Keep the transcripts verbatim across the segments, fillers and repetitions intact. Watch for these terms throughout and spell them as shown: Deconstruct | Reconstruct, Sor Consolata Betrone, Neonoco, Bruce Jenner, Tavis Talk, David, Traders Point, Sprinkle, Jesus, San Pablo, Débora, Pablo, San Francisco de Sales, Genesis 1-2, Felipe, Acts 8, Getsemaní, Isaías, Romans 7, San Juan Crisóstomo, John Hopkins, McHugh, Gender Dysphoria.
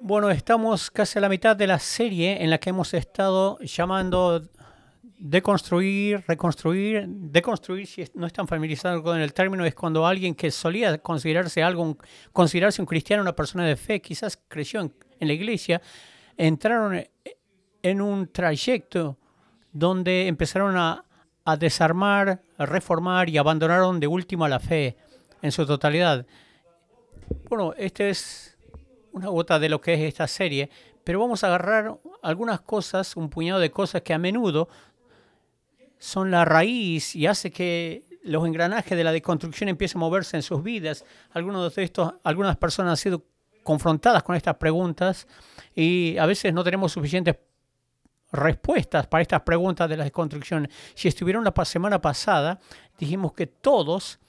Bueno, estamos casi a la mitad de la serie en la que hemos estado llamando deconstruir, reconstruir. Deconstruir, si no están familiarizados con el término, es cuando alguien que solía considerarse algo, considerarse un cristiano, una persona de fe, quizás creció en, en la iglesia, entraron en un trayecto donde empezaron a, a desarmar, a reformar y abandonaron de última la fe en su totalidad. Bueno, este es una gota de lo que es esta serie, pero vamos a agarrar algunas cosas, un puñado de cosas que a menudo son la raíz y hace que los engranajes de la deconstrucción empiecen a moverse en sus vidas. Algunos de estos, algunas personas han sido confrontadas con estas preguntas y a veces no tenemos suficientes respuestas para estas preguntas de la deconstrucción. Si estuvieron la semana pasada, dijimos que todos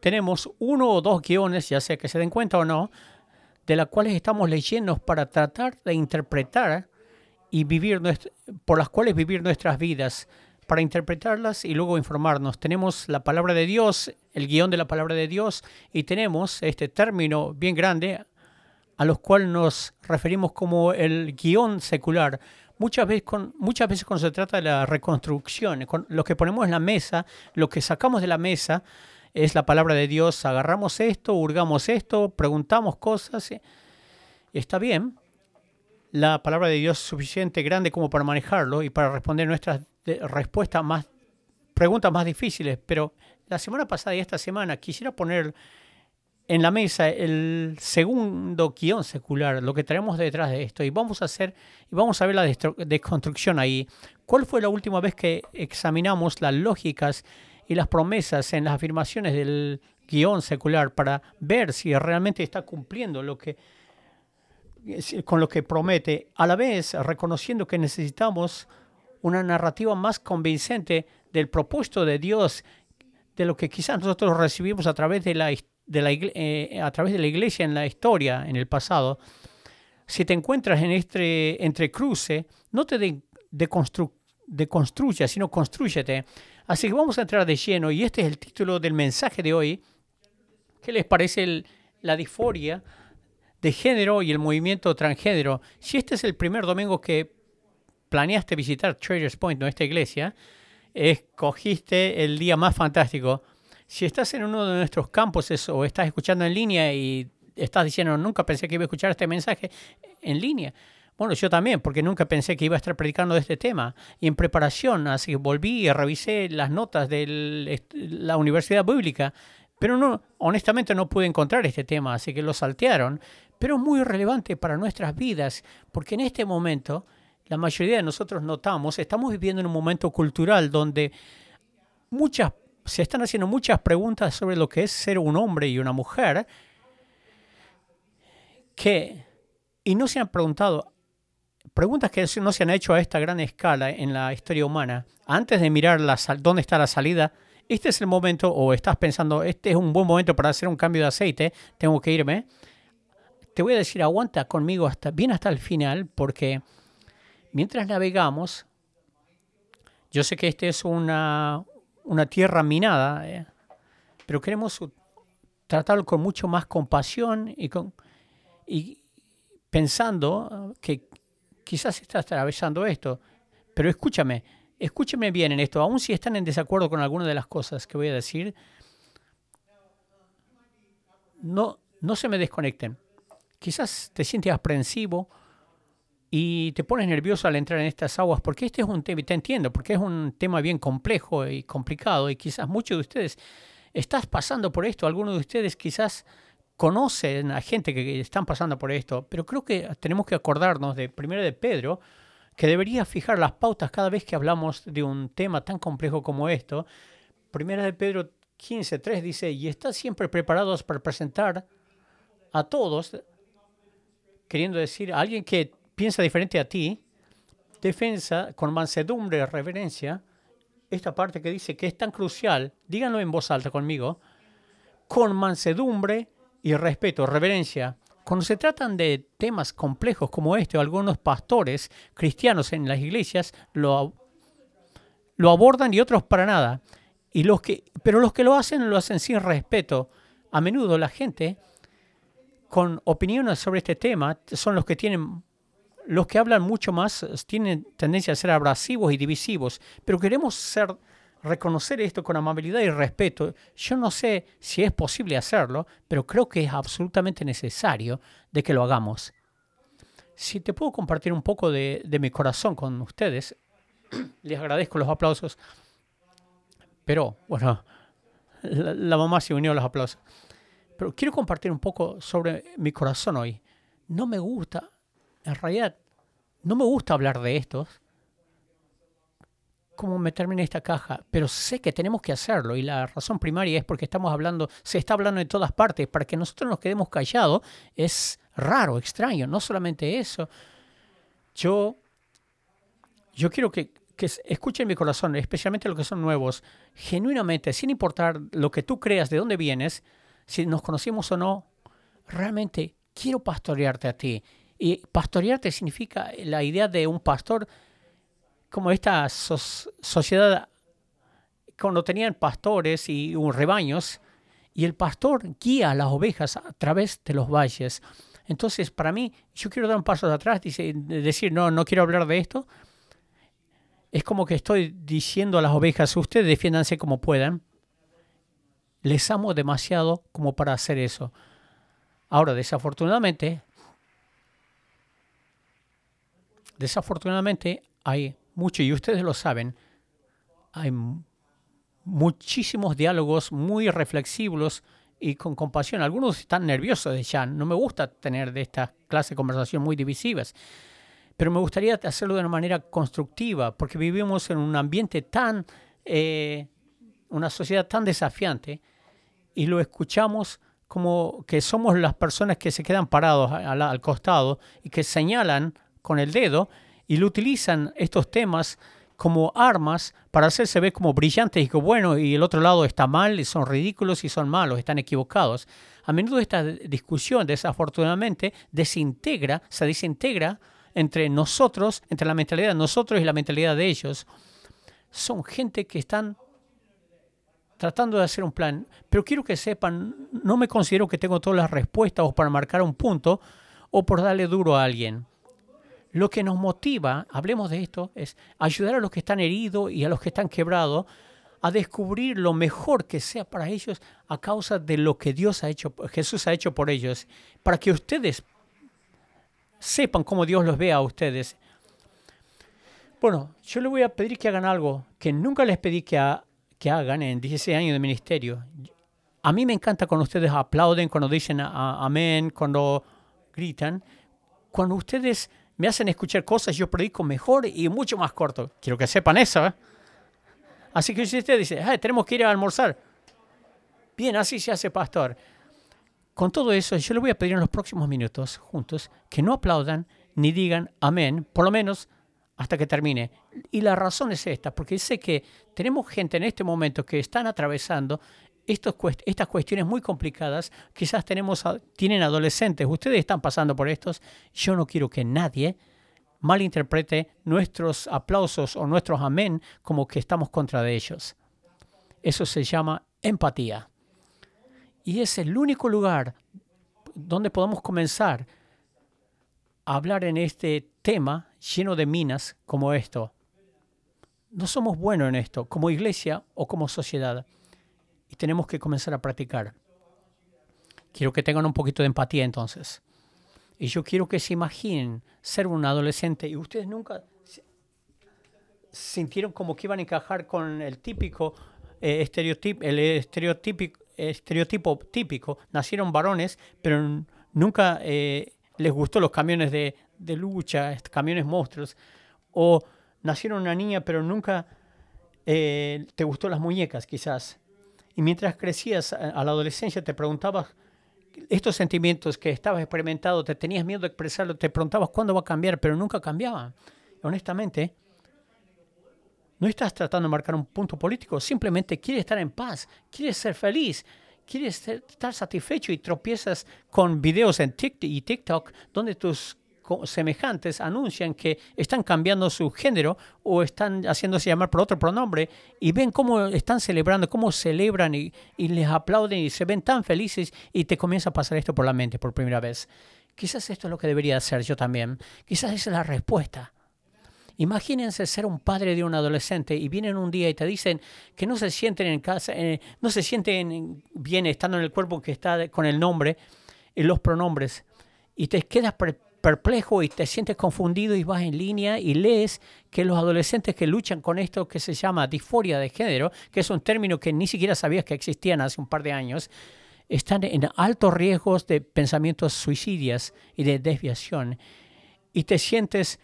tenemos uno o dos guiones, ya sea que se den cuenta o no, de las cuales estamos leyendo para tratar de interpretar y vivir, por las cuales vivir nuestras vidas, para interpretarlas y luego informarnos. Tenemos la palabra de Dios, el guión de la palabra de Dios, y tenemos este término bien grande a los cuales nos referimos como el guión secular. Muchas veces, con, muchas veces cuando se trata de la reconstrucción, con lo que ponemos en la mesa, lo que sacamos de la mesa, es la palabra de Dios. Agarramos esto, hurgamos esto, preguntamos cosas. Está bien. La palabra de Dios es suficiente grande como para manejarlo y para responder nuestras respuestas más, preguntas más difíciles. Pero la semana pasada y esta semana quisiera poner en la mesa el segundo guión secular, lo que traemos detrás de esto. Y vamos a hacer, y vamos a ver la desconstrucción ahí. ¿Cuál fue la última vez que examinamos las lógicas y las promesas en las afirmaciones del guión secular para ver si realmente está cumpliendo lo que, con lo que promete, a la vez reconociendo que necesitamos una narrativa más convincente del propósito de Dios, de lo que quizás nosotros recibimos a través de la, de la, eh, a través de la iglesia en la historia, en el pasado? Si te encuentras en este entrecruce, no te de, deconstru, deconstruyas, sino constrúyete. Así que vamos a entrar de lleno, y este es el título del mensaje de hoy. ¿Qué les parece el, la disforia de género y el movimiento transgénero? Si este es el primer domingo que planeaste visitar Traders Point, nuestra iglesia, escogiste el día más fantástico. Si estás en uno de nuestros campuses o estás escuchando en línea y estás diciendo, nunca pensé que iba a escuchar este mensaje en línea. Bueno, yo también, porque nunca pensé que iba a estar predicando de este tema. Y en preparación, así que volví y revisé las notas de la Universidad Bíblica, pero no, honestamente no pude encontrar este tema, así que lo saltearon. Pero es muy relevante para nuestras vidas, porque en este momento, la mayoría de nosotros notamos, estamos viviendo en un momento cultural donde muchas, se están haciendo muchas preguntas sobre lo que es ser un hombre y una mujer, que, y no se han preguntado, preguntas que no se han hecho a esta gran escala en la historia humana. Antes de mirar la sal- dónde está la salida, este es el momento, o estás pensando, este es un buen momento para hacer un cambio de aceite, tengo que irme. Te voy a decir, aguanta conmigo hasta bien hasta el final, porque mientras navegamos, yo sé que esta es una, una tierra minada, eh, pero queremos tratarlo con mucho más compasión y, con, y pensando que quizás estás atravesando esto, pero escúchame, escúchame bien en esto. Aun si están en desacuerdo con alguna de las cosas que voy a decir, no, no se me desconecten. Quizás te sientes aprensivo y te pones nervioso al entrar en estas aguas, porque este es un tema, y te entiendo, porque es un tema bien complejo y complicado, y quizás muchos de ustedes estás pasando por esto, algunos de ustedes quizás conocen a gente que están pasando por esto, pero creo que tenemos que acordarnos de primero de Pedro, que debería fijar las pautas cada vez que hablamos de un tema tan complejo como esto. Primera de Pedro quince tres dice, y estad siempre preparados para presentar a todos, queriendo decir a alguien que piensa diferente a ti, defensa con mansedumbre, reverencia, esta parte que dice que es tan crucial, díganlo en voz alta conmigo, con mansedumbre y respeto, reverencia. Cuando se tratan de temas complejos como este, algunos pastores cristianos en las iglesias lo, lo abordan y otros para nada. Y los que, pero los que lo hacen, lo hacen sin respeto. A menudo la gente con opiniones sobre este tema son los que tienen, los que hablan mucho más, tienen tendencia a ser abrasivos y divisivos, pero queremos ser, reconocer esto con amabilidad y respeto. Yo no sé si es posible hacerlo, pero creo que es absolutamente necesario de que lo hagamos. Si te puedo compartir un poco de, de mi corazón con ustedes, les agradezco los aplausos, pero bueno, la, la mamá se unió a los aplausos. Pero quiero compartir un poco sobre mi corazón hoy. No me gusta, en realidad, no me gusta hablar de esto, como meterme en esta caja, pero sé que tenemos que hacerlo y la razón primaria es porque estamos hablando, se está hablando en todas partes. Para que nosotros nos quedemos callados es raro, extraño. No solamente eso, yo, yo quiero que, que escuchen mi corazón, especialmente los que son nuevos, genuinamente, sin importar lo que tú creas, de dónde vienes, si nos conocemos o no, realmente quiero pastorearte a ti. Y pastorearte significa la idea de un pastor, como esta so- sociedad, cuando tenían pastores y uh, rebaños, y el pastor guía a las ovejas a través de los valles. Entonces, para mí, yo quiero dar un paso de atrás y decir, no, no quiero hablar de esto. Es como que estoy diciendo a las ovejas, ustedes defiéndanse como puedan. Les amo demasiado como para hacer eso. Ahora, desafortunadamente, desafortunadamente hay mucho, y ustedes lo saben, hay muchísimos diálogos muy reflexivos y con compasión. Algunos están nerviosos de ya. No me gusta tener de esta clase de conversación muy divisivas, pero me gustaría hacerlo de una manera constructiva, porque vivimos en un ambiente tan, eh, una sociedad tan desafiante, y lo escuchamos como que somos las personas que se quedan parados al, al costado y que señalan con el dedo y lo utilizan estos temas como armas para hacerse ver como brillantes y que bueno, y el otro lado está mal, y son ridículos y son malos, están equivocados. A menudo esta discusión, desafortunadamente, desintegra, se desintegra entre nosotros, entre la mentalidad de nosotros y la mentalidad de ellos. Son gente que están tratando de hacer un plan. Pero quiero que sepan, no me considero que tengo todas las respuestas o para marcar un punto o por darle duro a alguien. Lo que nos motiva, hablemos de esto, es ayudar a los que están heridos y a los que están quebrados a descubrir lo mejor que sea para ellos a causa de lo que Dios ha hecho, Jesús ha hecho por ellos, para que ustedes sepan cómo Dios los ve a ustedes. Bueno, yo les voy a pedir que hagan algo que nunca les pedí que, ha, que hagan en dieciséis años de ministerio. A mí me encanta cuando ustedes aplauden, cuando dicen amén, cuando gritan, cuando ustedes me hacen escuchar cosas, yo predico mejor y mucho más corto. Quiero que sepan eso, ¿eh? Así que si usted dice, hey, tenemos que ir a almorzar. Bien, así se hace, pastor. Con todo eso, yo le voy a pedir en los próximos minutos, juntos, que no aplaudan ni digan amén, por lo menos hasta que termine. Y la razón es esta, porque sé que tenemos gente en este momento que están atravesando Estos, estas cuestiones muy complicadas. Quizás tenemos, tienen adolescentes, ustedes están pasando por estos. Yo no quiero que nadie malinterprete nuestros aplausos o nuestros amén como que estamos contra de ellos. Eso se llama empatía. Y es el único lugar donde podamos comenzar a hablar en este tema lleno de minas como esto. No somos buenos en esto, como iglesia o como sociedad. Y tenemos que comenzar a practicar. Quiero que tengan un poquito de empatía entonces. Y yo quiero que se imaginen ser un adolescente. Y ustedes nunca sintieron como que iban a encajar con el típico eh, estereotipo, el estereotipo, estereotipo típico. Nacieron varones, pero nunca eh, les gustó los camiones de, de lucha, camiones monstruos. O nacieron una niña, pero nunca eh, te gustó las muñecas, quizás. Y mientras crecías a la adolescencia, te preguntabas estos sentimientos que estabas experimentando, te tenías miedo de expresarlo, te preguntabas cuándo va a cambiar, pero nunca cambiaba. Honestamente, no estás tratando de marcar un punto político, simplemente quieres estar en paz, quieres ser feliz, quieres estar satisfecho y tropiezas con videos en TikTok y TikTok donde tus semejantes anuncian que están cambiando su género o están haciéndose llamar por otro pronombre, y ven cómo están celebrando, cómo celebran y, y les aplauden y se ven tan felices, y te comienza a pasar esto por la mente por primera vez. Quizás esto es lo que debería hacer yo también. Quizás esa es la respuesta. Imagínense ser un padre de un adolescente y vienen un día y te dicen que no se sienten en casa, eh, no se sienten bien estando en el cuerpo que está con el nombre, eh, los pronombres, y te quedas perplejo y te sientes confundido y vas en línea y lees que los adolescentes que luchan con esto que se llama disforia de género, que es un término que ni siquiera sabías que existían hace un par de años, están en altos riesgos de pensamientos suicidas y de desviación, y te sientes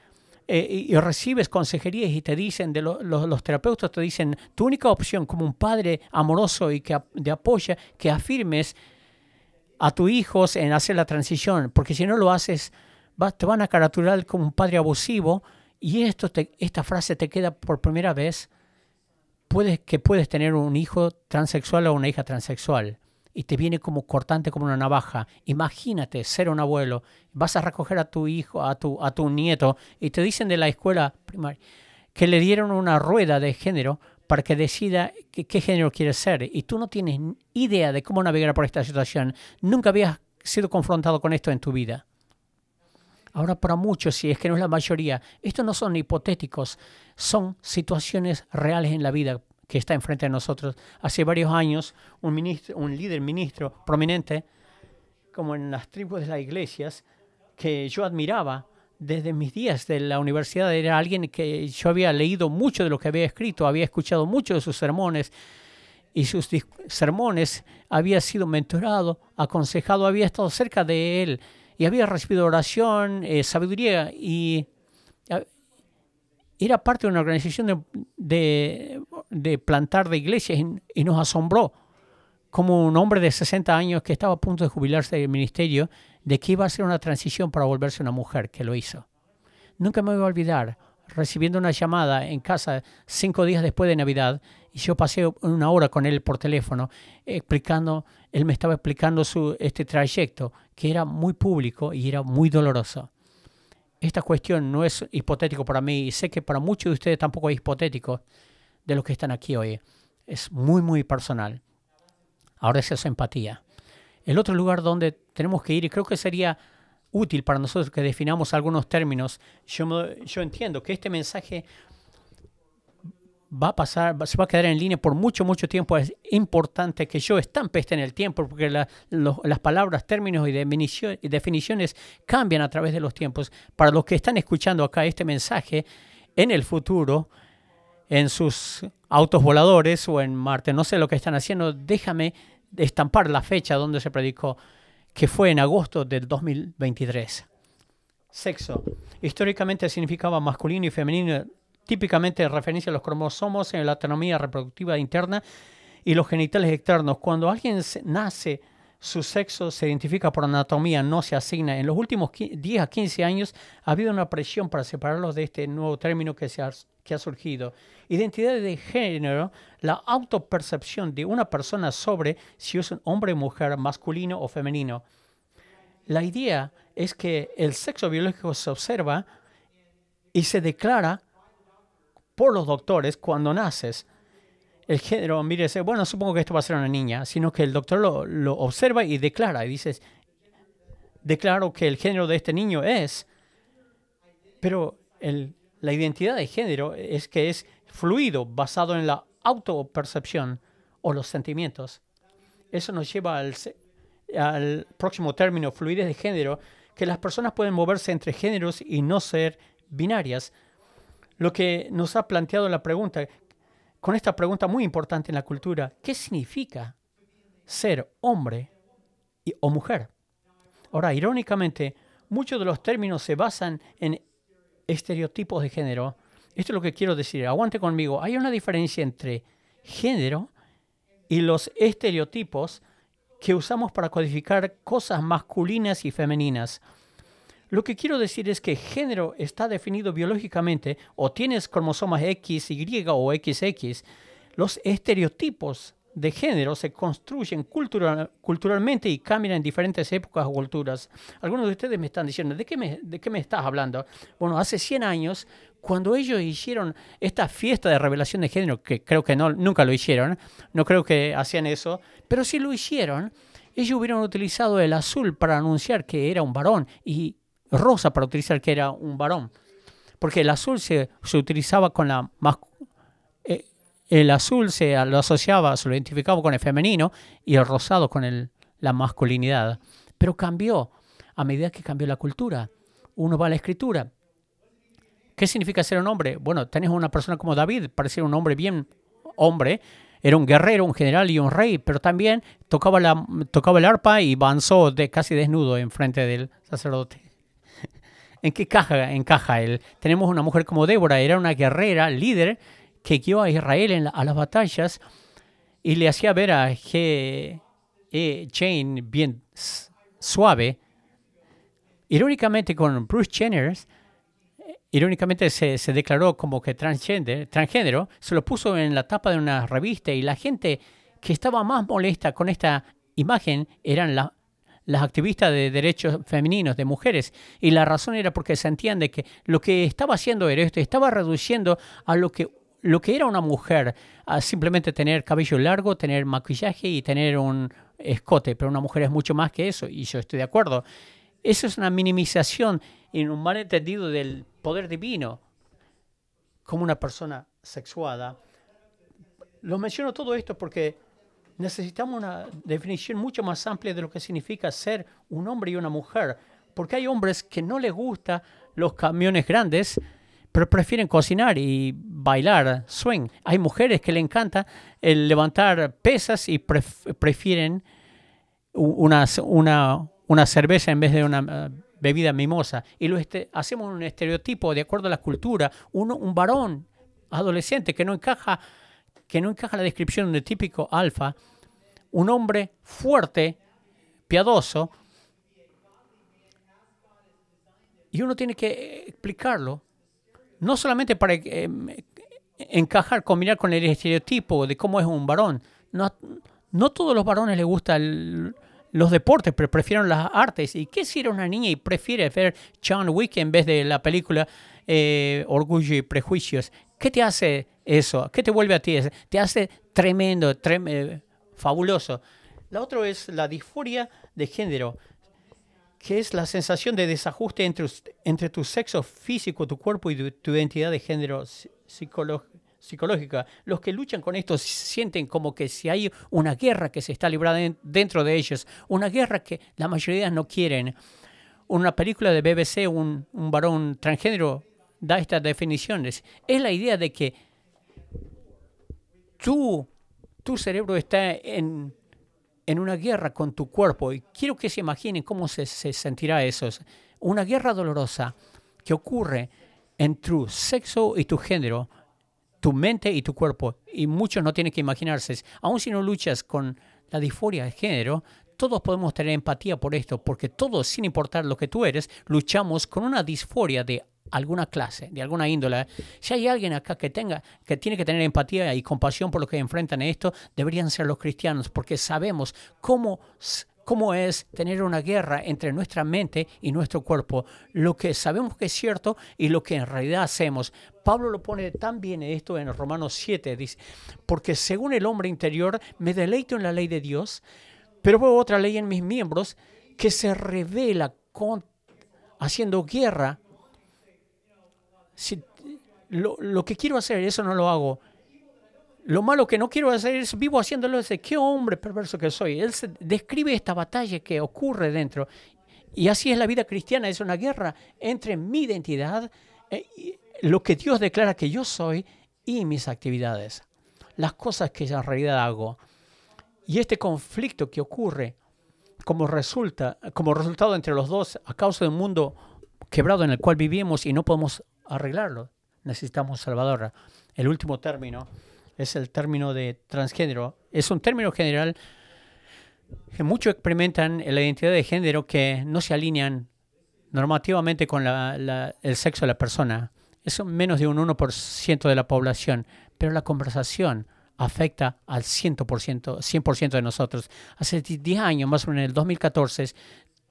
Eh, y, y recibes consejerías y te dicen, de lo, lo, los terapeutas te dicen, tu única opción como un padre amoroso y que te apoya, que afirmes a tus hijos en hacer la transición, porque si no lo haces, va, te van a caricaturar como un padre abusivo, y esto te, esta frase te queda por primera vez, puedes, que puedes tener un hijo transexual o una hija transexual. Y te viene como cortante, como una navaja. Imagínate ser un abuelo. Vas a recoger a tu hijo, a tu, a tu nieto, y te dicen de la escuela primaria que le dieron una rueda de género para que decida qué, qué género quiere ser. Y tú no tienes idea de cómo navegar por esta situación. Nunca habías sido confrontado con esto en tu vida. Ahora, para muchos, si es que no es la mayoría, estos no son hipotéticos, son situaciones reales en la vida que está enfrente de nosotros. Hace varios años, un, ministro, un líder ministro prominente, como en las tribus de las iglesias, que yo admiraba desde mis días de la universidad, era alguien que yo había leído mucho de lo que había escrito, había escuchado mucho de sus sermones, y sus sermones había sido mentorado, aconsejado, había estado cerca de él, y había recibido oración, eh, sabiduría, y era parte de una organización de, de, de plantar de iglesias, y, y nos asombró como un hombre de sesenta años que estaba a punto de jubilarse del ministerio, de que iba a hacer una transición para volverse una mujer, que lo hizo. Nunca me voy a olvidar recibiendo una llamada en casa cinco días después de Navidad, y yo pasé una hora con él por teléfono explicando, él me estaba explicando su, este trayecto, que era muy público y era muy doloroso. Esta cuestión no es hipotético para mí, y sé que para muchos de ustedes tampoco es hipotético de los que están aquí hoy. Es muy, muy personal. Ahora es esa empatía. El otro lugar donde tenemos que ir, y creo que sería útil para nosotros que definamos algunos términos, yo, me, yo entiendo que este mensaje va a pasar, se va a quedar en línea por mucho, mucho tiempo. Es importante que yo estampeste en el tiempo, porque la, los, las palabras, términos y, definicio, y definiciones cambian a través de los tiempos. Para los que están escuchando acá este mensaje, en el futuro, en sus autos voladores o en Marte, no sé lo que están haciendo, déjame estampar la fecha donde se predicó, que fue en agosto del dos mil veintitrés. Sexo. Históricamente significaba masculino y femenino, típicamente en referencia a los cromosomos en la autonomía reproductiva interna y los genitales externos. Cuando alguien nace, su sexo se identifica por anatomía, no se asigna. En los últimos diez a quince años ha habido una presión para separarlos de este nuevo término que, se ha, que ha surgido. Identidad de género, la autopercepción de una persona sobre si es un hombre o mujer, masculino o femenino. La idea es que el sexo biológico se observa y se declara por los doctores cuando naces. El género, mire, dice, bueno, supongo que esto va a ser una niña, sino que el doctor lo, lo observa y declara, y dices, declaro que el género de este niño es, pero el, la identidad de género es que es fluido, basado en la autopercepción o los sentimientos. Eso nos lleva al, al próximo término, fluidez de género, que las personas pueden moverse entre géneros y no ser binarias. Lo que nos ha planteado la pregunta, con esta pregunta muy importante en la cultura, ¿qué significa ser hombre y, o mujer? Ahora, irónicamente, muchos de los términos se basan en estereotipos de género. Esto es lo que quiero decir. Aguante conmigo. Hay una diferencia entre género y los estereotipos que usamos para codificar cosas masculinas y femeninas. Lo que quiero decir es que género está definido biológicamente, o tienes cromosomas X Y o equis equis. Los estereotipos de género se construyen cultural, culturalmente y cambian en diferentes épocas o culturas. Algunos de ustedes me están diciendo, ¿de qué me, de qué me estás hablando? Bueno, hace cien años, cuando ellos hicieron esta fiesta de revelación de género, que creo que no, nunca lo hicieron, no creo que hacían eso, pero sí lo hicieron, ellos hubieran utilizado el azul para anunciar que era un varón y rosa para utilizar que era un varón. Porque el azul se, se utilizaba con la masculinidad. El azul se lo asociaba, se lo identificaba con el femenino y el rosado con el, la masculinidad. Pero cambió a medida que cambió la cultura. Uno va a la escritura. ¿Qué significa ser un hombre? Bueno, tenés una persona como David, parecía un hombre bien hombre. Era un guerrero, un general y un rey, pero también tocaba, la, tocaba el arpa y avanzó de, casi desnudo enfrente del sacerdote. ¿En qué caja encaja él? Tenemos una mujer como Débora, era una guerrera, líder, que guió a Israel en la, a las batallas y le hacía ver a G, e, Jane bien suave. Irónicamente, con Bruce Jenner, irónicamente se, se declaró como que transgender, transgénero, se lo puso en la tapa de una revista y la gente que estaba más molesta con esta imagen eran la, las activistas de derechos femeninos, de mujeres, y la razón era porque sentían de que lo que estaba haciendo era esto, estaba reduciendo a lo que lo que era una mujer, a simplemente tener cabello largo, tener maquillaje y tener un escote. Pero una mujer es mucho más que eso, y yo estoy de acuerdo. Eso es una minimización en un malentendido del poder divino como una persona sexuada. Lo menciono todo esto porque necesitamos una definición mucho más amplia de lo que significa ser un hombre y una mujer. Porque hay hombres que no les gustan los camiones grandes, pero prefieren cocinar y bailar swing. Hay mujeres que le encanta el levantar pesas y pref- prefieren una, una, una cerveza en vez de una uh, bebida mimosa. Y lo este- hacemos un estereotipo de acuerdo a la cultura. Uno, un varón adolescente que no encaja, que no encaja la descripción de típico alfa. Un hombre fuerte, piadoso. Y uno tiene que explicarlo. No solamente para eh, encajar, combinar con el estereotipo de cómo es un varón. No, no todos los varones les gustan los deportes, pero prefieren las artes. ¿Y qué si era una niña y prefiere ver John Wick en vez de la película eh, Orgullo y Prejuicios? ¿Qué te hace eso? ¿Qué te vuelve a ti? Te hace tremendo, trem- eh, fabuloso. La otra es la disforia de género, que es la sensación de desajuste entre, entre tu sexo físico, tu cuerpo y tu, tu identidad de género psicolo, psicológica. Los que luchan con esto sienten como que si hay una guerra que se está librando en, dentro de ellos, una guerra que la mayoría no quieren. Una película de B B C, un, un varón transgénero, da estas definiciones. Es la idea de que tú, tu cerebro está en... en una guerra con tu cuerpo. Y quiero que se imaginen cómo se, se sentirá eso. Una guerra dolorosa que ocurre en tu sexo y tu género, tu mente y tu cuerpo. Y muchos no tienen que imaginarse. Aún si no luchas con la disforia de género, todos podemos tener empatía por esto, porque todos, sin importar lo que tú eres, luchamos con una disforia de alguna clase, de alguna índole. Si hay alguien acá que tenga, que tiene que tener empatía y compasión por los que enfrentan esto, deberían ser los cristianos, porque sabemos cómo, cómo es tener una guerra entre nuestra mente y nuestro cuerpo, lo que sabemos que es cierto y lo que en realidad hacemos. Pablo lo pone tan bien esto en Romanos siete, dice, porque según el hombre interior me deleito en la ley de Dios, pero veo otra ley en mis miembros que se revela con, haciendo guerra. Si lo, lo que quiero hacer, eso no lo hago. Lo malo que no quiero hacer es vivo haciéndolo. Ese, qué hombre perverso que soy. Él se describe esta batalla que ocurre dentro. Y así es la vida cristiana. Es una guerra entre mi identidad, eh, y lo que Dios declara que yo soy, y mis actividades. Las cosas que en realidad hago. Y este conflicto que ocurre como, resulta, como resultado entre los dos a causa de un mundo quebrado en el cual vivimos y no podemos arreglarlo. Necesitamos salvador. El último término es el término de transgénero. Es un término general que muchos experimentan en la identidad de género que no se alinean normativamente con la, la, el sexo de la persona. Es menos de un uno por ciento de la población. Pero la conversación afecta al cien por ciento de nosotros. Hace diez años, más o menos en el dos mil catorce,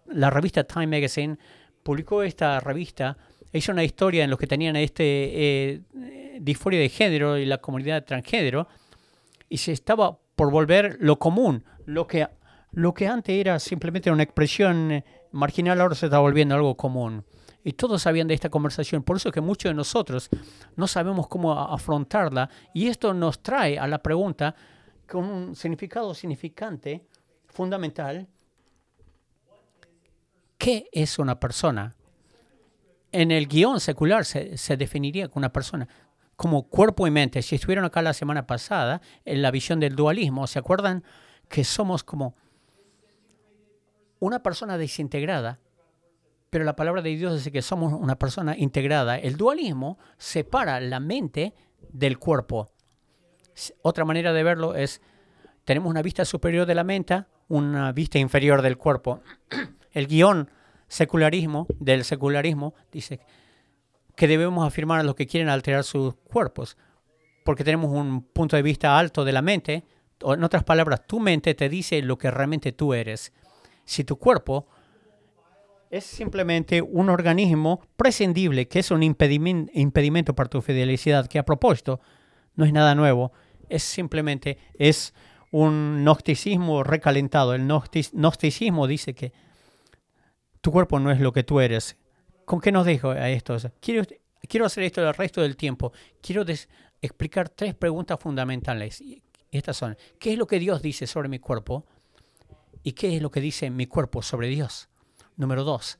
la revista Time Magazine publicó esta revista, hizo una historia en los que tenían este eh, disforia de género y la comunidad transgénero, y se estaba por volver lo común, lo que, lo que antes era simplemente una expresión marginal, ahora se está volviendo algo común. Y todos sabían de esta conversación, por eso es que muchos de nosotros no sabemos cómo afrontarla, y esto nos trae a la pregunta con un significado significante, fundamental: ¿qué es una persona? En el guión secular se, se definiría como una persona, como cuerpo y mente. Si estuvieron acá la semana pasada, en la visión del dualismo, ¿se acuerdan? Que somos como una persona desintegrada, pero la palabra de Dios dice que somos una persona integrada. El dualismo separa la mente del cuerpo. Otra manera de verlo es, tenemos una vista superior de la mente, una vista inferior del cuerpo. El guión secularismo del secularismo dice que debemos afirmar a los que quieren alterar sus cuerpos, porque tenemos un punto de vista alto de la mente. O en otras palabras, tu mente te dice lo que realmente tú eres. Si tu cuerpo es simplemente un organismo prescindible, que es un impedimento para tu fidelidad, que a propósito no es nada nuevo, es simplemente es un gnosticismo recalentado. El gnosticismo dice que tu cuerpo no es lo que tú eres. ¿Con qué nos dejo a esto? Quiero, quiero hacer esto el resto del tiempo. Quiero des, explicar tres preguntas fundamentales. Y estas son: ¿qué es lo que Dios dice sobre mi cuerpo? ¿Y qué es lo que dice mi cuerpo sobre Dios? Número dos,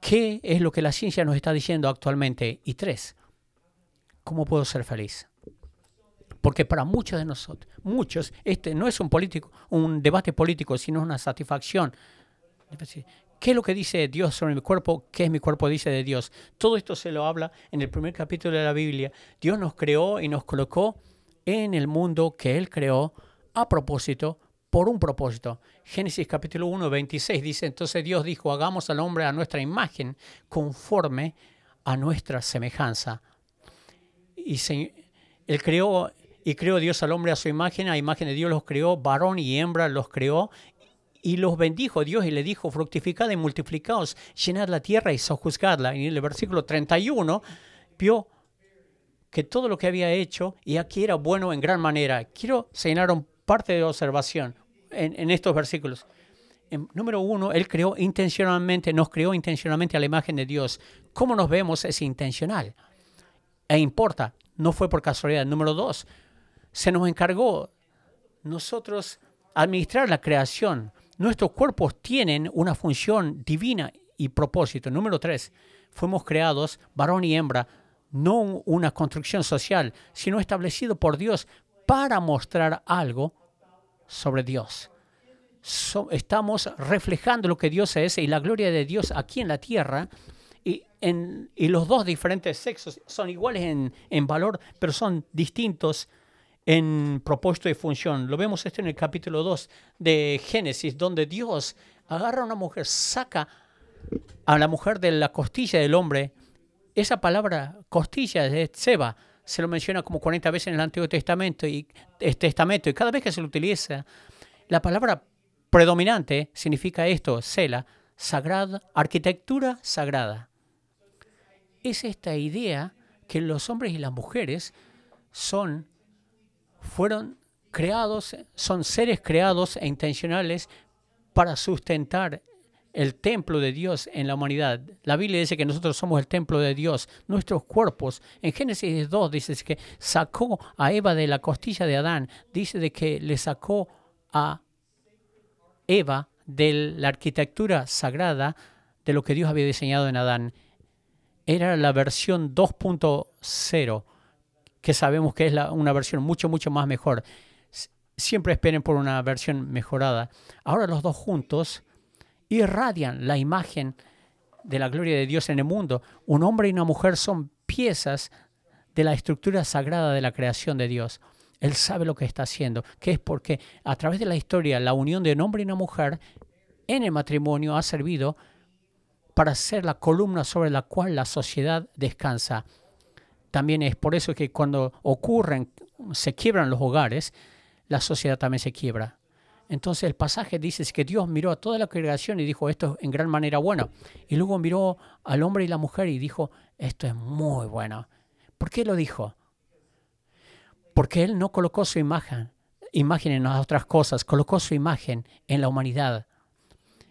¿qué es lo que la ciencia nos está diciendo actualmente? Y tres, ¿cómo puedo ser feliz? Porque para muchos de nosotros, muchos, este no es un, político, un debate político, sino una satisfacción. ¿Qué es lo que dice Dios sobre mi cuerpo? ¿Qué es mi cuerpo dice de Dios? Todo esto se lo habla en el primer capítulo de la Biblia. Dios nos creó y nos colocó en el mundo que Él creó a propósito, por un propósito. Génesis capítulo uno, veintiséis dice: entonces Dios dijo, hagamos al hombre a nuestra imagen, conforme a nuestra semejanza. Y se, él creó, y creó Dios al hombre a su imagen, a imagen de Dios los creó, varón y hembra los creó, y los bendijo Dios y le dijo, fructificad y multiplicaos, llenad la tierra y sojuzgadla. Y en el versículo treinta y uno vio que todo lo que había hecho, y aquí era bueno en gran manera. Quiero señalar un parte de observación en, en estos versículos. En, número uno, Él creó intencionalmente, nos creó intencionalmente a la imagen de Dios. Cómo nos vemos es intencional e importa, no fue por casualidad. Número dos, se nos encargó nosotros administrar la creación. Nuestros cuerpos tienen una función divina y propósito. Número tres, fuimos creados varón y hembra, no una construcción social, sino establecido por Dios para mostrar algo sobre Dios. So, estamos reflejando lo que Dios es y la gloria de Dios aquí en la tierra, y, en, y los dos diferentes sexos son iguales en, en valor, pero son distintos en propósito y función. Lo vemos esto en el capítulo dos de Génesis, donde Dios agarra a una mujer, saca a la mujer de la costilla del hombre. Esa palabra costilla es Seba. Se lo menciona como cuarenta veces en el Antiguo Testamento y, el Testamento, y cada vez que se lo utiliza, la palabra predominante significa esto: Sela, sagrada, arquitectura sagrada. Es esta idea que los hombres y las mujeres son, fueron creados, son seres creados e intencionales para sustentar el templo de Dios en la humanidad. La Biblia dice que nosotros somos el templo de Dios. Nuestros cuerpos. En Génesis dos dice que sacó a Eva de la costilla de Adán. Dice de que le sacó a Eva de la arquitectura sagrada de lo que Dios había diseñado en Adán. Era la versión dos punto cero, que sabemos que es la, una versión mucho, mucho más mejor. Siempre esperen por una versión mejorada. Ahora los dos juntos irradian la imagen de la gloria de Dios en el mundo. Un hombre y una mujer son piezas de la estructura sagrada de la creación de Dios. Él sabe lo que está haciendo, que es porque a través de la historia, la unión de un hombre y una mujer en el matrimonio ha servido para ser la columna sobre la cual la sociedad descansa. También es por eso que cuando ocurren, se quiebran los hogares, la sociedad también se quiebra. Entonces el pasaje dice que Dios miró a toda la creación y dijo, esto es en gran manera bueno. Y luego miró al hombre y la mujer y dijo, esto es muy bueno. ¿Por qué lo dijo? Porque Él no colocó su imagen, imagen en las otras cosas, colocó su imagen en la humanidad.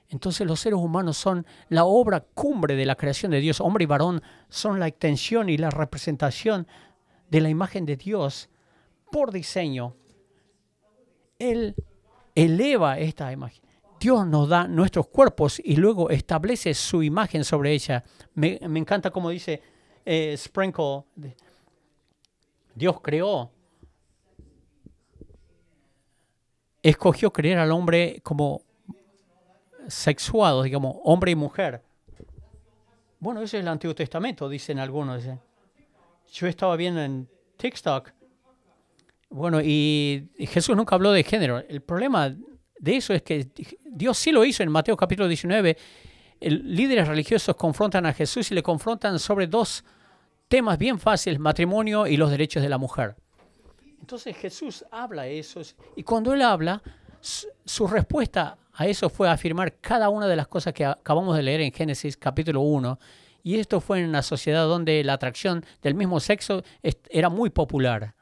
Entonces los seres humanos son la obra cumbre de la creación de Dios. Hombre y varón son la extensión y la representación de la imagen de Dios por diseño. Él eleva esta imagen. Dios nos da nuestros cuerpos y luego establece su imagen sobre ella. Me, me encanta como dice eh, Sprinkle. Dios creó. Escogió crear al hombre como sexuados, digamos, hombre y mujer. Bueno, eso es el Antiguo Testamento, dicen algunos. Yo estaba viendo en TikTok. Bueno, y Jesús nunca habló de género. El problema de eso es que Dios sí lo hizo en Mateo capítulo diecinueve. El, líderes religiosos confrontan a Jesús y le confrontan sobre dos temas bien fáciles, matrimonio y los derechos de la mujer. Entonces Jesús habla de eso. Y cuando Él habla, su, su respuesta a eso fue afirmar cada una de las cosas que acabamos de leer en Génesis capítulo uno. Y esto fue en una sociedad donde la atracción del mismo sexo era muy popular.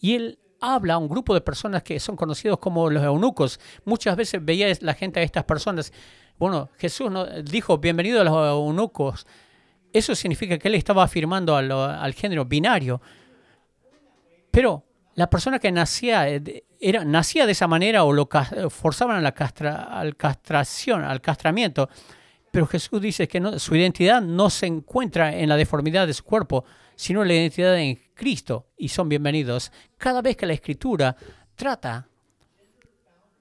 Y él habla a un grupo de personas que son conocidos como los eunucos. Muchas veces veía la gente a estas personas. Bueno, Jesús dijo, bienvenido a los eunucos. Eso significa que él estaba afirmando al, al género binario. Pero la persona que nacía... De, Era, nacía de esa manera o lo forzaban a la castra, al castración, al castramiento. Pero Jesús dice que no, su identidad no se encuentra en la deformidad de su cuerpo, sino en la identidad en Cristo. Y son bienvenidos. Cada vez que la Escritura trata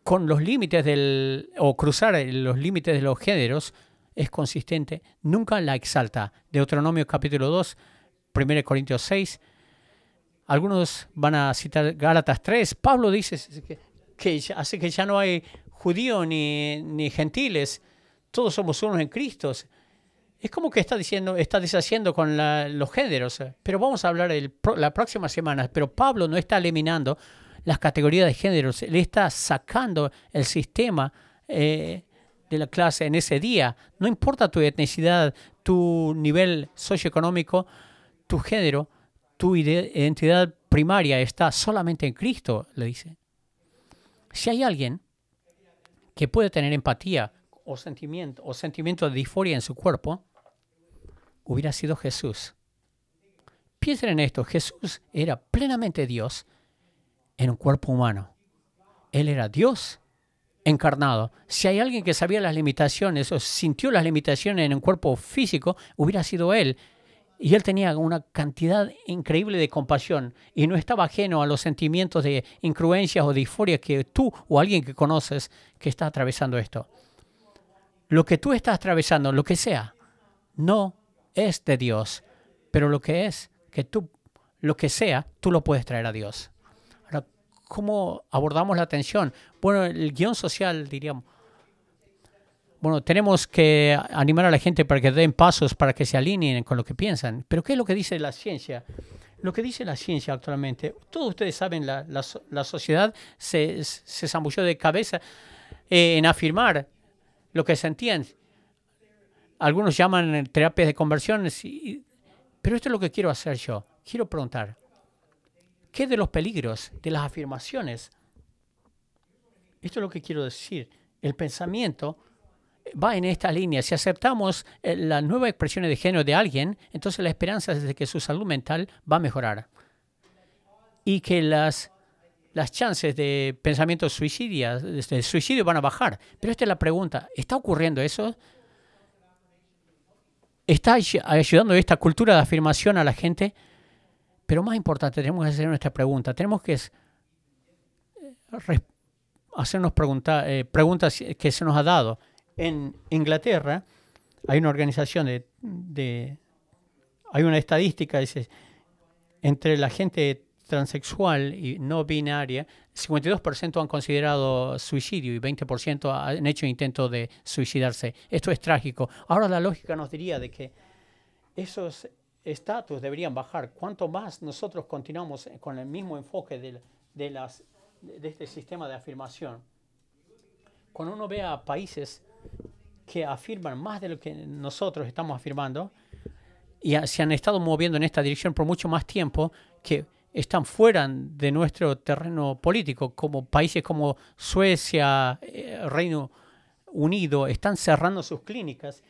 con los límites del o cruzar los límites de los géneros, es consistente. Nunca la exalta. Deuteronomio capítulo dos, primero Corintios seis. Algunos van a citar Gálatas tres. Pablo dice que, que hace que ya no hay judíos ni, ni gentiles. Todos somos unos en Cristo. Es como que está diciendo, está deshaciendo con la, los géneros. Pero vamos a hablar el, la próxima semana. Pero Pablo no está eliminando las categorías de géneros. Él está sacando el sistema eh, de la clase en ese día. No importa tu etnicidad, tu nivel socioeconómico, tu género. Tu identidad primaria está solamente en Cristo, le dice. Si hay alguien que puede tener empatía o sentimiento, o sentimiento de disforia en su cuerpo, hubiera sido Jesús. Piensen en esto. Jesús era plenamente Dios en un cuerpo humano. Él era Dios encarnado. Si hay alguien que sabía las limitaciones o sintió las limitaciones en un cuerpo físico, hubiera sido Él. Y él tenía una cantidad increíble de compasión y no estaba ajeno a los sentimientos de incongruencias o disforia que tú o alguien que conoces que está atravesando esto. Lo que tú estás atravesando, lo que sea, no es de Dios, pero lo que es, que tú, lo que sea, tú lo puedes traer a Dios. Ahora, ¿cómo abordamos la atención? Bueno, el guión social, diríamos. Bueno, tenemos que animar a la gente para que den pasos, para que se alineen con lo que piensan. Pero ¿qué es lo que dice la ciencia? Lo que dice la ciencia actualmente, todos ustedes saben, la, la, la sociedad se, se zambulló de cabeza eh, en afirmar lo que sentían. Algunos llaman terapias de conversión, y, pero esto es lo que quiero hacer yo. Quiero preguntar, ¿qué de los peligros de las afirmaciones? Esto es lo que quiero decir. El pensamiento va en esta línea. Si aceptamos la nueva expresión de género de alguien, entonces la esperanza es de que su salud mental va a mejorar y que las, las chances de pensamientos suicidas, de suicidio van a bajar. Pero esta es la pregunta. ¿Está ocurriendo eso? ¿Está ayudando esta cultura de afirmación a la gente? Pero más importante, tenemos que hacer nuestra pregunta. Tenemos que hacernos pregunta, eh, preguntas que se nos ha dado. En Inglaterra hay una organización de, de hay una estadística, dice, entre la gente transexual y no binaria, cincuenta y dos por ciento han considerado suicidio y veinte por ciento han hecho intento de suicidarse. Esto es trágico. Ahora la lógica nos diría de que esos estatus deberían bajar. Cuanto más nosotros continuamos con el mismo enfoque de, de, las, de este sistema de afirmación. Cuando uno ve a países que afirman más de lo que nosotros estamos afirmando y se han estado moviendo en esta dirección por mucho más tiempo, que están fuera de nuestro terreno político, como países como Suecia, Reino Unido, están cerrando sus clínicas.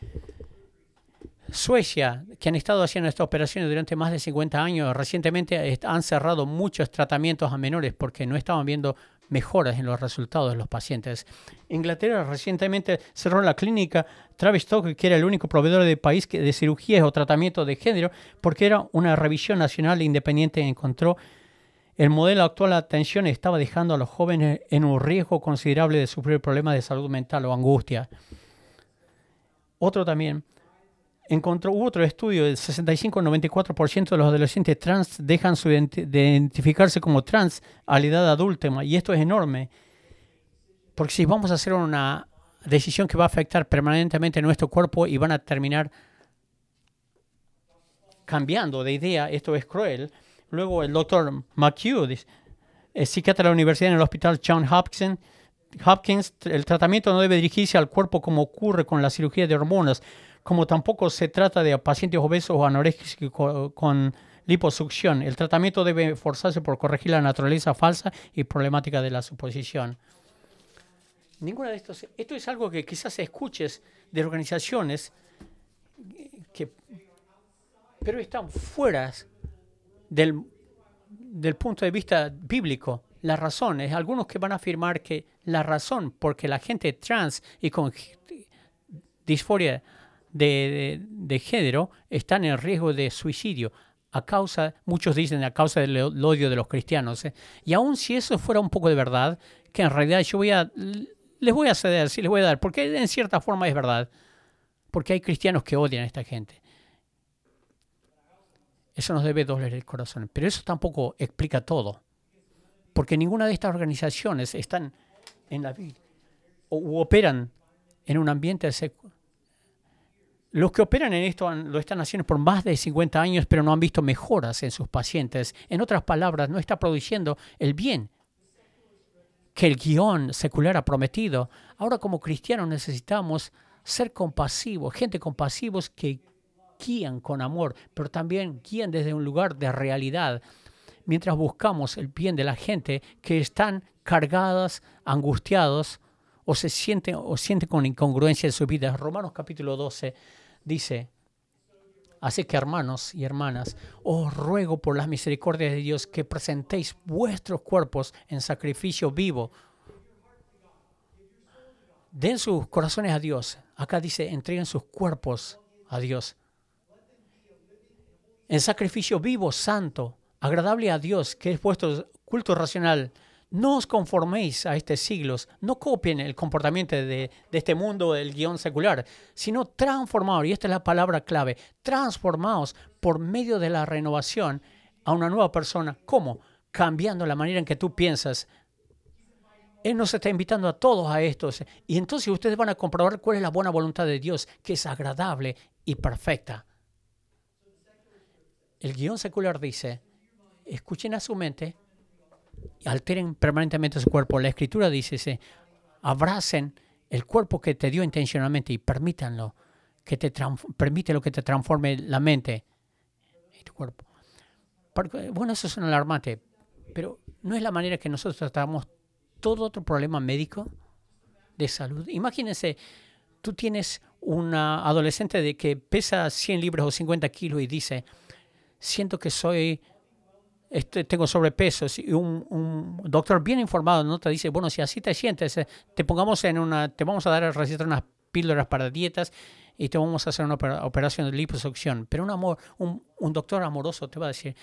Suecia, que han estado haciendo estas operaciones durante más de cincuenta años, recientemente han cerrado muchos tratamientos a menores porque no estaban viendo mejoras en los resultados de los pacientes. Inglaterra recientemente cerró la clínica Tavis Talk, que era el único proveedor del país de cirugías o tratamientos de género, porque era una revisión nacional independiente que encontró el modelo actual de atención estaba dejando a los jóvenes en un riesgo considerable de sufrir problemas de salud mental o angustia. Otro también. Encontró, hubo otro estudio, el sesenta y cinco a noventa y cuatro por ciento de los adolescentes trans dejan su identi- de identificarse como trans a la edad adulta, y esto es enorme, porque si vamos a hacer una decisión que va a afectar permanentemente nuestro cuerpo y van a terminar cambiando de idea, esto es cruel. Luego el doctor McHugh, psiquiatra de la universidad en el hospital John Hopkins, Hopkins, el tratamiento no debe dirigirse al cuerpo como ocurre con la cirugía de hormonas, como tampoco se trata de pacientes obesos o anoréxicos con liposucción. El tratamiento debe esforzarse por corregir la naturaleza falsa y problemática de la suposición. Ninguna de estos, esto es algo que quizás escuches de organizaciones que, pero están fuera del, del punto de vista bíblico. Las razones, algunos que van a afirmar que la razón por la que la gente trans y con disforia De, de, de género están en riesgo de suicidio a causa, muchos dicen, a causa del odio de los cristianos. ¿eh? Y aun si eso fuera un poco de verdad, que en realidad yo voy a, les voy a ceder, sí les voy a dar, porque en cierta forma es verdad, porque hay cristianos que odian a esta gente. Eso nos debe doler el corazón, pero eso tampoco explica todo, porque ninguna de estas organizaciones están en la vida o operan en un ambiente de secuencia. Los que operan en esto han, lo están haciendo por más de cincuenta años, pero no han visto mejoras en sus pacientes. En otras palabras, no está produciendo el bien que el guión secular ha prometido. Ahora, como cristianos, necesitamos ser compasivos, gente compasivos que guían con amor, pero también guían desde un lugar de realidad, mientras buscamos el bien de la gente que están cargadas, angustiados, o se sienten o sienten con incongruencia en sus vidas. Romanos capítulo doce dice, así que hermanos y hermanas, os ruego por las misericordias de Dios que presentéis vuestros cuerpos en sacrificio vivo. Den sus corazones a Dios. Acá dice, entreguen sus cuerpos a Dios. En sacrificio vivo, santo, agradable a Dios, que es vuestro culto racional. No os conforméis a este siglo, no copien el comportamiento de, de este mundo, del guión secular, sino transformaos, y esta es la palabra clave, transformaos por medio de la renovación a una nueva persona. ¿Cómo? Cambiando la manera en que tú piensas. Él nos está invitando a todos a estos, y entonces ustedes van a comprobar cuál es la buena voluntad de Dios, que es agradable y perfecta. El guión secular dice, escuchen a su mente, alteren permanentemente su cuerpo. La Escritura dice, sí, abracen el cuerpo que te dio intencionalmente y permítanlo, que te permítelo que te transforme la mente y tu cuerpo. Bueno, eso es un alarmante, pero no es la manera que nosotros tratamos todo otro problema médico de salud. Imagínense, tú tienes una adolescente de que pesa cien libras o cincuenta kilos y dice, siento que soy... Este, tengo sobrepeso, y un, un doctor bien informado no te dice, bueno, si así te sientes, te pongamos en una, te vamos a dar a recetar unas píldoras para dietas y te vamos a hacer una operación de liposucción. Pero un, amor, un, un doctor amoroso te va a decir,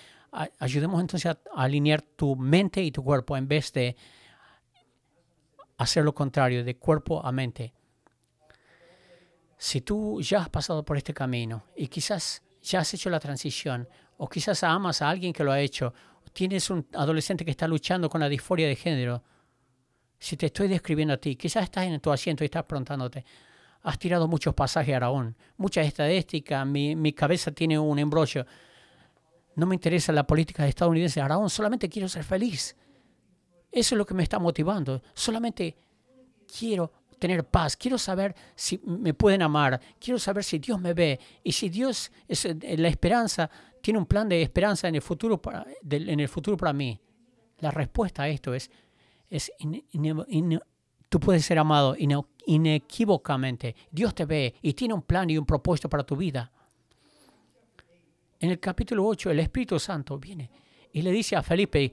ayudemos entonces a, a alinear tu mente y tu cuerpo en vez de hacer lo contrario, de cuerpo a mente. Si tú ya has pasado por este camino y quizás ya has hecho la transición, o quizás amas a alguien que lo ha hecho, tienes un adolescente que está luchando con la disforia de género, si te estoy describiendo a ti, quizás estás en tu asiento y estás preguntándote, has tirado muchos pasajes a Araón, muchas estadísticas, mi, mi cabeza tiene un embrollo. No me interesa la política estadounidense. Araón, solamente quiero ser feliz. Eso es lo que me está motivando. Solamente quiero tener paz. Quiero saber si me pueden amar. Quiero saber si Dios me ve. Y si Dios es la esperanza, tiene un plan de esperanza en el futuro para, del, en el futuro para mí. La respuesta a esto es, es in, in, in, tú puedes ser amado inequívocamente. Dios te ve y tiene un plan y un propósito para tu vida. En el capítulo ocho, el Espíritu Santo viene y le dice a Felipe,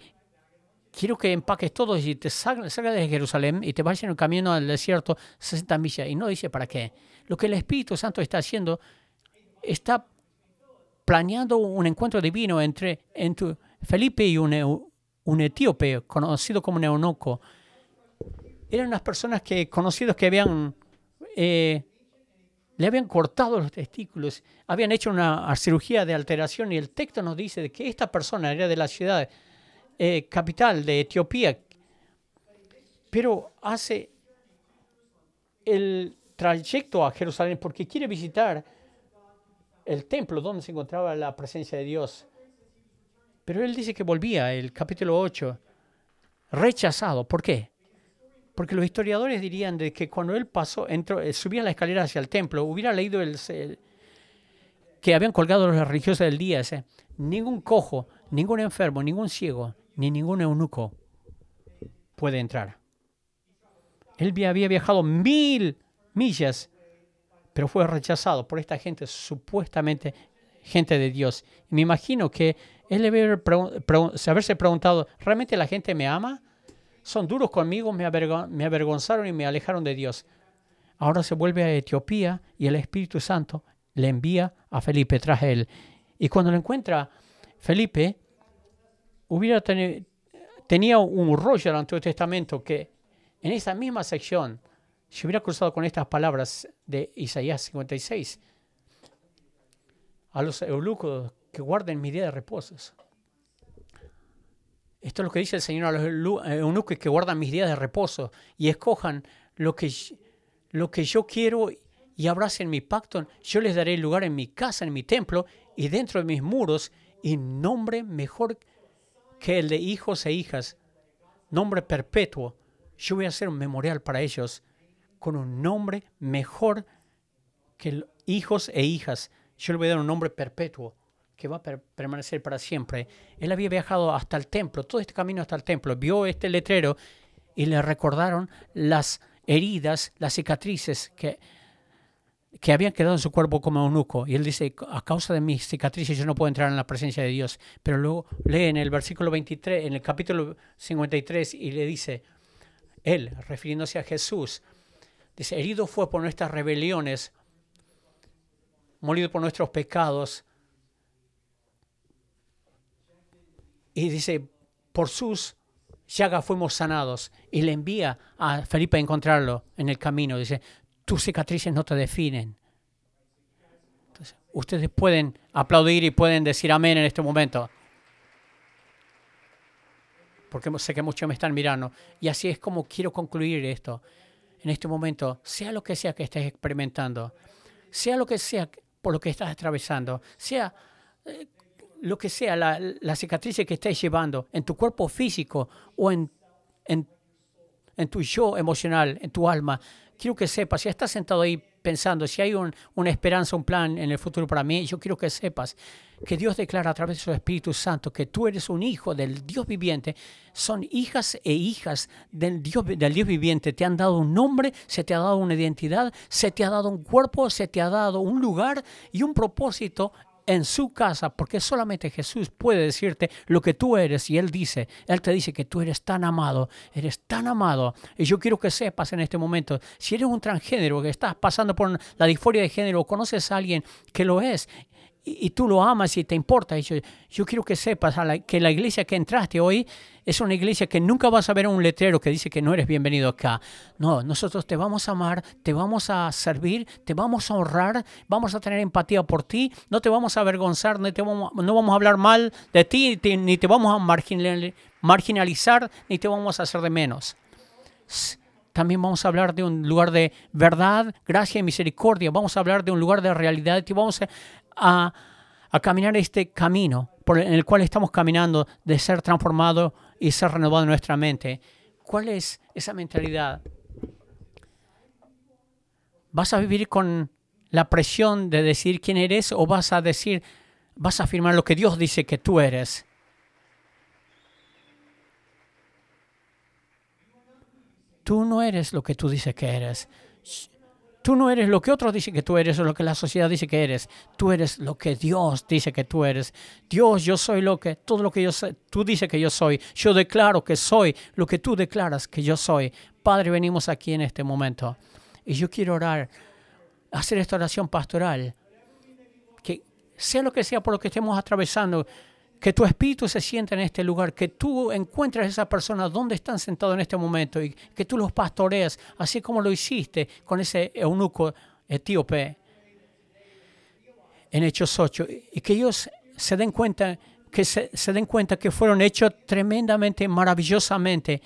quiero que empaques todo y te salgas de Jerusalén y te vayas en el camino al desierto sesenta millas. Y no dice para qué. Lo que el Espíritu Santo está haciendo, está planeando un encuentro divino entre, entre Felipe y un, un etíope conocido como Neonoco. Eran unas personas que, conocidos que habían... Eh, Le habían cortado los testículos, habían hecho una cirugía de alteración y el texto nos dice que esta persona era de la ciudad eh, capital de Etiopía, pero hace el trayecto a Jerusalén porque quiere visitar el templo donde se encontraba la presencia de Dios. Pero él dice que volvía, el capítulo ocho, rechazado. ¿Por qué? Porque los historiadores dirían de que cuando él pasó, entró, subía la escalera hacia el templo, hubiera leído el, el, que habían colgado los religiosos del día ese. Ningún cojo, ningún enfermo, ningún ciego, ni ningún eunuco puede entrar. Él había viajado mil millas, pero fue rechazado por esta gente, supuestamente gente de Dios. Y me imagino que él debe pre- pre- haberse preguntado, ¿realmente la gente me ama? Son duros conmigo, me avergonzaron y me alejaron de Dios. Ahora se vuelve a Etiopía y el Espíritu Santo le envía a Felipe tras él. Y cuando lo encuentra, Felipe hubiera teni- tenía un rollo del Antiguo Testamento que en esa misma sección se hubiera cruzado con estas palabras de Isaías cincuenta y seis. A los eunucos que guarden mi día de reposo. Esto es lo que dice el Señor a los eunucos que guardan mis días de reposo y escojan lo que, lo que yo quiero y abracen mi pacto. Yo les daré lugar en mi casa, en mi templo y dentro de mis muros y nombre mejor que el de hijos e hijas, nombre perpetuo. Yo voy a hacer un memorial para ellos con un nombre mejor que hijos e hijas. Yo les voy a dar un nombre perpetuo que va a per- permanecer para siempre. Él había viajado hasta el templo, todo este camino hasta el templo, vio este letrero y le recordaron las heridas, las cicatrices que, que habían quedado en su cuerpo como eunuco. Y él dice, a causa de mis cicatrices yo no puedo entrar en la presencia de Dios. Pero luego lee en el versículo veintitrés, en el capítulo cincuenta y tres, y le dice, él, refiriéndose a Jesús, dice, herido fue por nuestras rebeliones, molido por nuestros pecados. Y dice, por sus llagas fuimos sanados. Y le envía a Felipe a encontrarlo en el camino. Dice, tus cicatrices no te definen. Entonces, ustedes pueden aplaudir y pueden decir amén en este momento. Porque sé que muchos me están mirando. Y así es como quiero concluir esto. En este momento, sea lo que sea que estés experimentando, sea lo que sea por lo que estás atravesando, sea... Eh, lo que sea, la, la cicatriz que estés llevando en tu cuerpo físico o en, en, en tu yo emocional, en tu alma, quiero que sepas, si estás sentado ahí pensando, si hay un, una esperanza, un plan en el futuro para mí, yo quiero que sepas que Dios declara a través de su Espíritu Santo que tú eres un hijo del Dios viviente, son hijas e hijas del Dios, del Dios viviente, te han dado un nombre, se te ha dado una identidad, se te ha dado un cuerpo, se te ha dado un lugar y un propósito en su casa, porque solamente Jesús puede decirte lo que tú eres. Y Él dice, Él te dice que tú eres tan amado, eres tan amado. Y yo quiero que sepas en este momento, si eres un transgénero, que estás pasando por la disforia de género, o conoces a alguien que lo es, y, y tú lo amas y te importa, y yo, yo quiero que sepas a la, que la iglesia que entraste hoy es una iglesia que nunca vas a ver un letrero que dice que no eres bienvenido acá. No, nosotros te vamos a amar, te vamos a servir, te vamos a honrar, vamos a tener empatía por ti, no te vamos a avergonzar, no, te vamos, no vamos a hablar mal de ti, te, ni te vamos a marginal, marginalizar, ni te vamos a hacer de menos. También vamos a hablar de un lugar de verdad, gracia y misericordia. Vamos a hablar de un lugar de realidad y vamos a, a, a caminar este camino por el, en el cual estamos caminando de ser transformado y ser renovado en nuestra mente. ¿Cuál es esa mentalidad? ¿Vas a vivir con la presión de decir quién eres o vas a decir, vas a afirmar lo que Dios dice que tú eres? Tú no eres lo que tú dices que eres. Tú no eres lo que otros dicen que tú eres o lo que la sociedad dice que eres. Tú eres lo que Dios dice que tú eres. Dios, yo soy lo que, todo lo que yo soy, tú dices que yo soy. Yo declaro que soy lo que tú declaras que yo soy. Padre, venimos aquí en este momento. Y yo quiero orar, hacer esta oración pastoral. Que sea lo que sea por lo que estemos atravesando, que tu espíritu se sienta en este lugar, que tú encuentres a esas personas donde están sentados en este momento y que tú los pastoreas, así como lo hiciste con ese eunuco etíope en Hechos ocho. Y que ellos se den cuenta que, se, se den cuenta que fueron hechos tremendamente, maravillosamente,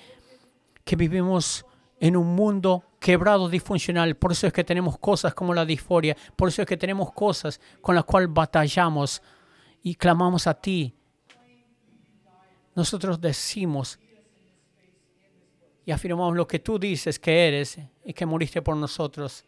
que vivimos en un mundo quebrado, disfuncional. Por eso es que tenemos cosas como la disforia, por eso es que tenemos cosas con las cuales batallamos y clamamos a ti. Nosotros decimos y afirmamos lo que tú dices que eres y que moriste por nosotros.